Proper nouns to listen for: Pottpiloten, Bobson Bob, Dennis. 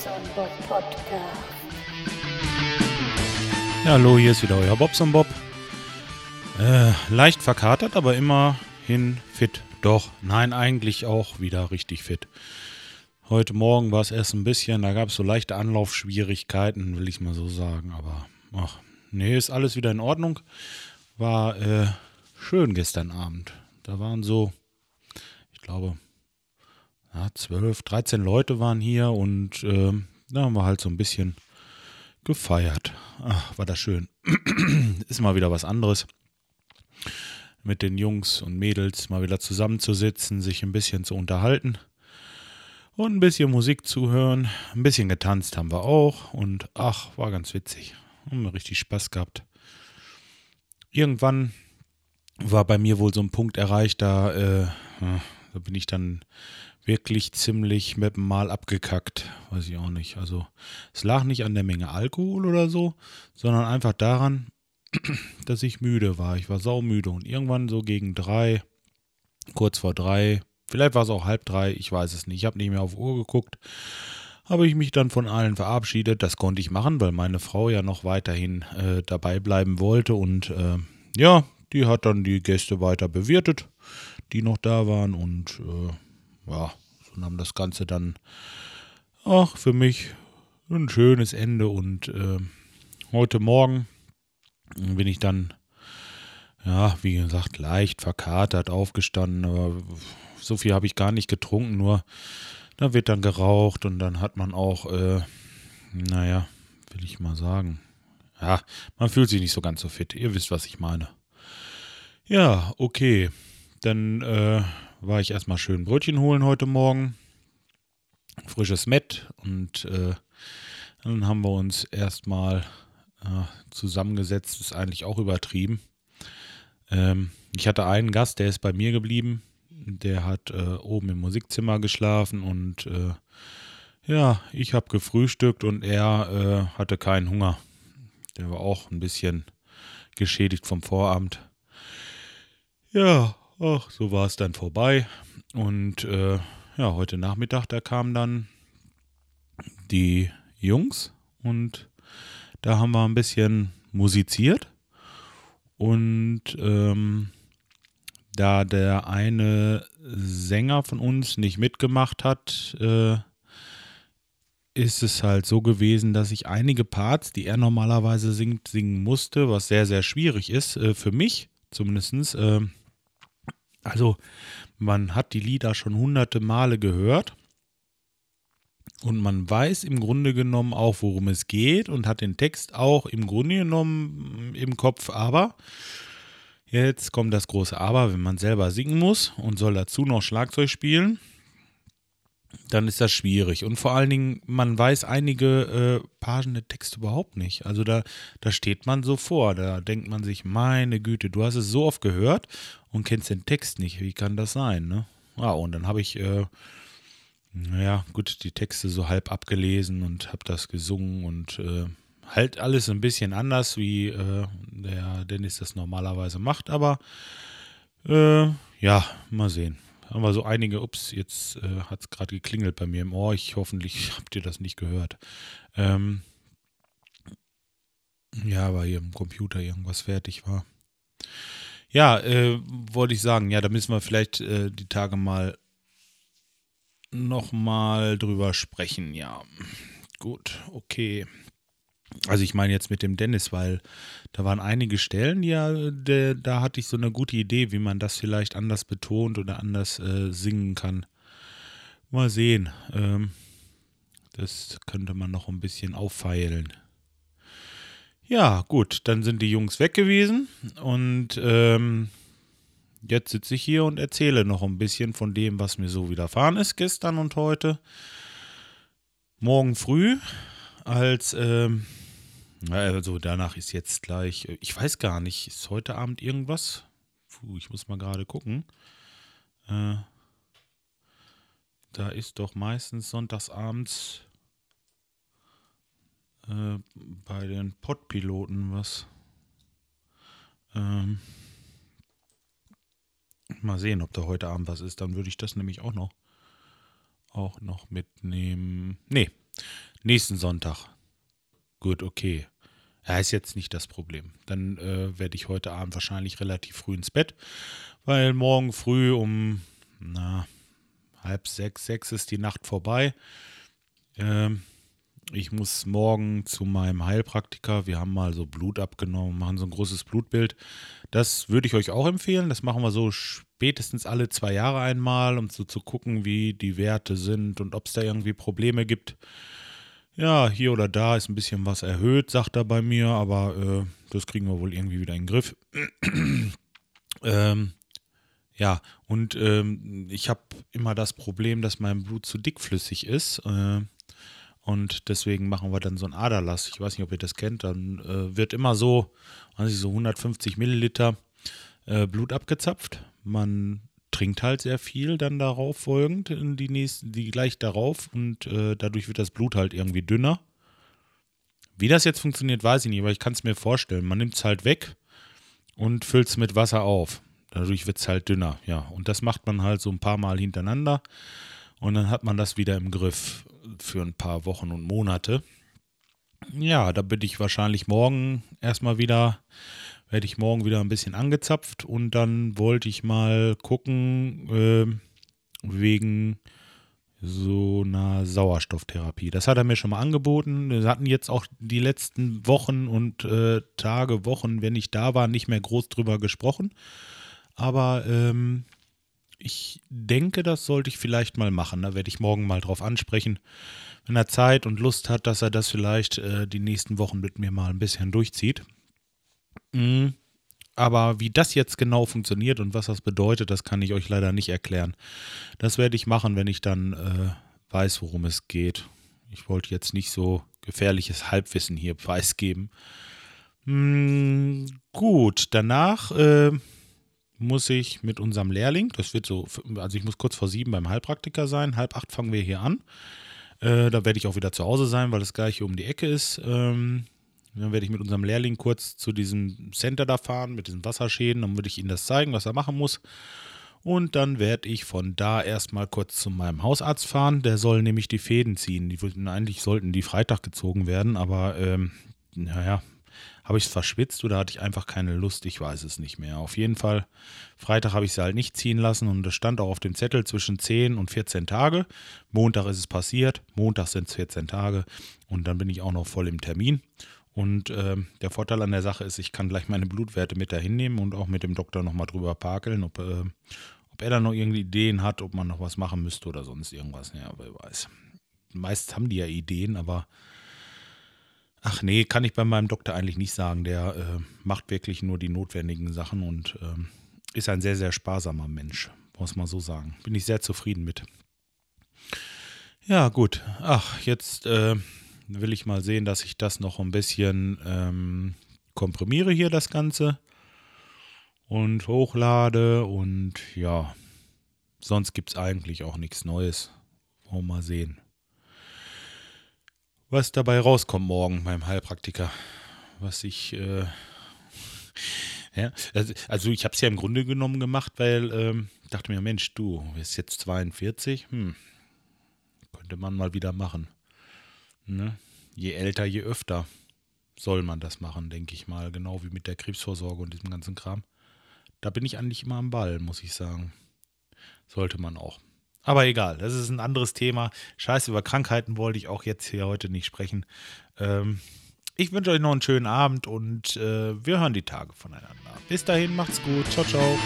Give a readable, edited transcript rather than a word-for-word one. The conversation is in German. Bobson Bob Podcast. Ja, hallo, hier ist wieder euer Bobson Bob. Leicht verkatert, aber immerhin fit. Doch, nein, eigentlich auch wieder richtig fit. Heute Morgen war es erst ein bisschen, da gab es so leichte Anlaufschwierigkeiten, will ich mal so sagen. Aber ist alles wieder in Ordnung. War schön gestern Abend. Da waren so, ich glaube, 12, 13 Leute waren hier und da haben wir halt so ein bisschen gefeiert. Ach, war das schön. Ist mal wieder was anderes, mit den Jungs und Mädels mal wieder zusammenzusitzen, sich ein bisschen zu unterhalten und ein bisschen Musik zu hören. Ein bisschen getanzt haben wir auch und war ganz witzig. Haben wir richtig Spaß gehabt. Irgendwann war bei mir wohl so ein Punkt erreicht, da bin ich dann wirklich ziemlich mit dem Mal abgekackt. Weiß ich auch nicht. Also es lag nicht an der Menge Alkohol oder so, sondern einfach daran, dass ich müde war. Ich war saumüde und irgendwann so gegen 3, kurz vor 3, vielleicht war es auch 2:30, ich weiß es nicht. Ich habe nicht mehr auf Uhr geguckt. Habe ich mich dann von allen verabschiedet. Das konnte ich machen, weil meine Frau ja noch weiterhin dabei bleiben wollte. Und die hat dann die Gäste weiter bewirtet, die noch da waren. Und so nahm das Ganze dann für mich ein schönes Ende. Und heute Morgen bin ich dann, wie gesagt, leicht verkatert aufgestanden. Aber so viel habe ich gar nicht getrunken, nur da wird dann geraucht und dann hat man auch, will ich mal sagen, ja, man fühlt sich nicht so ganz so fit. Ihr wisst, was ich meine. Ja, okay. Dann war ich erstmal schön Brötchen holen heute Morgen. Frisches Mett. Und dann haben wir uns erstmal zusammengesetzt. Ist eigentlich auch übertrieben. Ich hatte einen Gast, der ist bei mir geblieben. Der hat oben im Musikzimmer geschlafen und ich habe gefrühstückt und er hatte keinen Hunger. Der war auch ein bisschen geschädigt vom Vorabend. Ja, so war es dann vorbei. Und heute Nachmittag, da kamen dann die Jungs und da haben wir ein bisschen musiziert und da der eine Sänger von uns nicht mitgemacht hat, ist es halt so gewesen, dass ich einige Parts, die er normalerweise singt, singen musste, was sehr, sehr schwierig ist, für mich zumindest. Also man hat die Lieder schon hunderte Male gehört und man weiß im Grunde genommen auch, worum es geht und hat den Text auch im Grunde genommen im Kopf, aber jetzt kommt das große Aber, wenn man selber singen muss und soll dazu noch Schlagzeug spielen, dann ist das schwierig. Und vor allen Dingen, man weiß einige Pagen der Texte überhaupt nicht. Also da steht man so vor, da denkt man sich, meine Güte, du hast es so oft gehört und kennst den Text nicht. Wie kann das sein, ne? Ja, und dann habe ich, die Texte so halb abgelesen und habe das gesungen und halt alles ein bisschen anders, wie der Dennis das normalerweise macht, aber mal sehen. Haben wir so einige, jetzt hat es gerade geklingelt bei mir im Ohr, hoffentlich habt ihr das nicht gehört. Weil hier im Computer irgendwas fertig war. Ja, wollte ich sagen, da müssen wir vielleicht die Tage mal nochmal drüber sprechen, ja. Gut, okay. Also ich meine jetzt mit dem Dennis, weil da waren einige Stellen, da hatte ich so eine gute Idee, wie man das vielleicht anders betont oder anders singen kann. Mal sehen, das könnte man noch ein bisschen auffeilen. Ja gut, dann sind die Jungs weg gewesen und jetzt sitze ich hier und erzähle noch ein bisschen von dem, was mir so widerfahren ist gestern und heute. Morgen früh. Danach ist jetzt gleich, ich weiß gar nicht, ist heute Abend irgendwas? Ich muss mal gerade gucken. Da ist doch meistens sonntagsabends bei den Pottpiloten was. Mal sehen, ob da heute Abend was ist, dann würde ich das nämlich auch noch mitnehmen. Nee. Nächsten Sonntag. Gut, okay. Ja, ist jetzt nicht das Problem. Dann werde ich heute Abend wahrscheinlich relativ früh ins Bett, weil morgen früh um 5:30, 6 ist die Nacht vorbei. Ich muss morgen zu meinem Heilpraktiker. Wir haben mal so Blut abgenommen, machen so ein großes Blutbild. Das würde ich euch auch empfehlen. Das machen wir so spätestens alle 2 Jahre einmal, um so zu gucken, wie die Werte sind und ob es da irgendwie Probleme gibt. Ja, hier oder da ist ein bisschen was erhöht, sagt er bei mir, aber das kriegen wir wohl irgendwie wieder in den Griff. Ja, und ich habe immer das Problem, dass mein Blut zu dickflüssig ist. Und deswegen machen wir dann so einen Aderlass. Ich weiß nicht, ob ihr das kennt. Dann wird immer so, weiß ich, so 150 Milliliter Blut abgezapft. Man trinkt halt sehr viel dann darauf folgend, die gleich darauf. Und dadurch wird das Blut halt irgendwie dünner. Wie das jetzt funktioniert, weiß ich nicht, aber ich kann es mir vorstellen. Man nimmt es halt weg und füllt es mit Wasser auf. Dadurch wird es halt dünner. Ja, und das macht man halt so ein paar Mal hintereinander. Und dann hat man das wieder im Griff für ein paar Wochen und Monate. Ja, da bin ich wahrscheinlich werde ich morgen wieder ein bisschen angezapft. Und dann wollte ich mal gucken, wegen so einer Sauerstofftherapie. Das hat er mir schon mal angeboten. Wir hatten jetzt auch die letzten Wochen und Wochen, wenn ich da war, nicht mehr groß drüber gesprochen. Aber ich denke, das sollte ich vielleicht mal machen. Da werde ich morgen mal drauf ansprechen. Wenn er Zeit und Lust hat, dass er das vielleicht die nächsten Wochen mit mir mal ein bisschen durchzieht. Aber wie das jetzt genau funktioniert und was das bedeutet, das kann ich euch leider nicht erklären. Das werde ich machen, wenn ich dann weiß, worum es geht. Ich wollte jetzt nicht so gefährliches Halbwissen hier preisgeben. Gut, danach muss ich mit unserem Lehrling, das wird so, also ich muss kurz vor 7 beim Heilpraktiker sein, 7:30 fangen wir hier an. Da werde ich auch wieder zu Hause sein, weil das gleich um die Ecke ist. Dann werde ich mit unserem Lehrling kurz zu diesem Center da fahren, mit diesen Wasserschäden. Dann würde ich ihm das zeigen, was er machen muss. Und dann werde ich von da erstmal kurz zu meinem Hausarzt fahren. Der soll nämlich die Fäden ziehen. Eigentlich sollten die Freitag gezogen werden, aber habe ich es verschwitzt oder hatte ich einfach keine Lust? Ich weiß es nicht mehr. Auf jeden Fall, Freitag habe ich sie halt nicht ziehen lassen und das stand auch auf dem Zettel zwischen 10 und 14 Tage. Montag ist es passiert, Montag sind es 14 Tage und dann bin ich auch noch voll im Termin. Und der Vorteil an der Sache ist, ich kann gleich meine Blutwerte mit dahin nehmen und auch mit dem Doktor nochmal drüber parkeln, ob er da noch irgendwie Ideen hat, ob man noch was machen müsste oder sonst irgendwas. Ja, wer weiß. Meist haben die ja Ideen, aber ach nee, kann ich bei meinem Doktor eigentlich nicht sagen. Der macht wirklich nur die notwendigen Sachen und ist ein sehr, sehr sparsamer Mensch, muss man so sagen. Bin ich sehr zufrieden mit. Ja, gut. Ach, jetzt will ich mal sehen, dass ich das noch ein bisschen komprimiere hier, das Ganze. Und hochlade und ja, sonst gibt es eigentlich auch nichts Neues. Wollen wir mal sehen, was dabei rauskommt morgen beim Heilpraktiker. Was ich, ja, also ich habe es ja im Grunde genommen gemacht, weil ich dachte mir, Mensch, du bist jetzt 42, könnte man mal wieder machen. Ne? Je älter, je öfter soll man das machen, denke ich mal. Genau wie mit der Krebsvorsorge und diesem ganzen Kram. Da bin ich eigentlich immer am Ball, muss ich sagen. Sollte man auch. Aber egal, das ist ein anderes Thema. Scheiße, über Krankheiten wollte ich auch jetzt hier heute nicht sprechen. Ich wünsche euch noch einen schönen Abend und wir hören die Tage voneinander. Bis dahin, macht's gut. Ciao, ciao.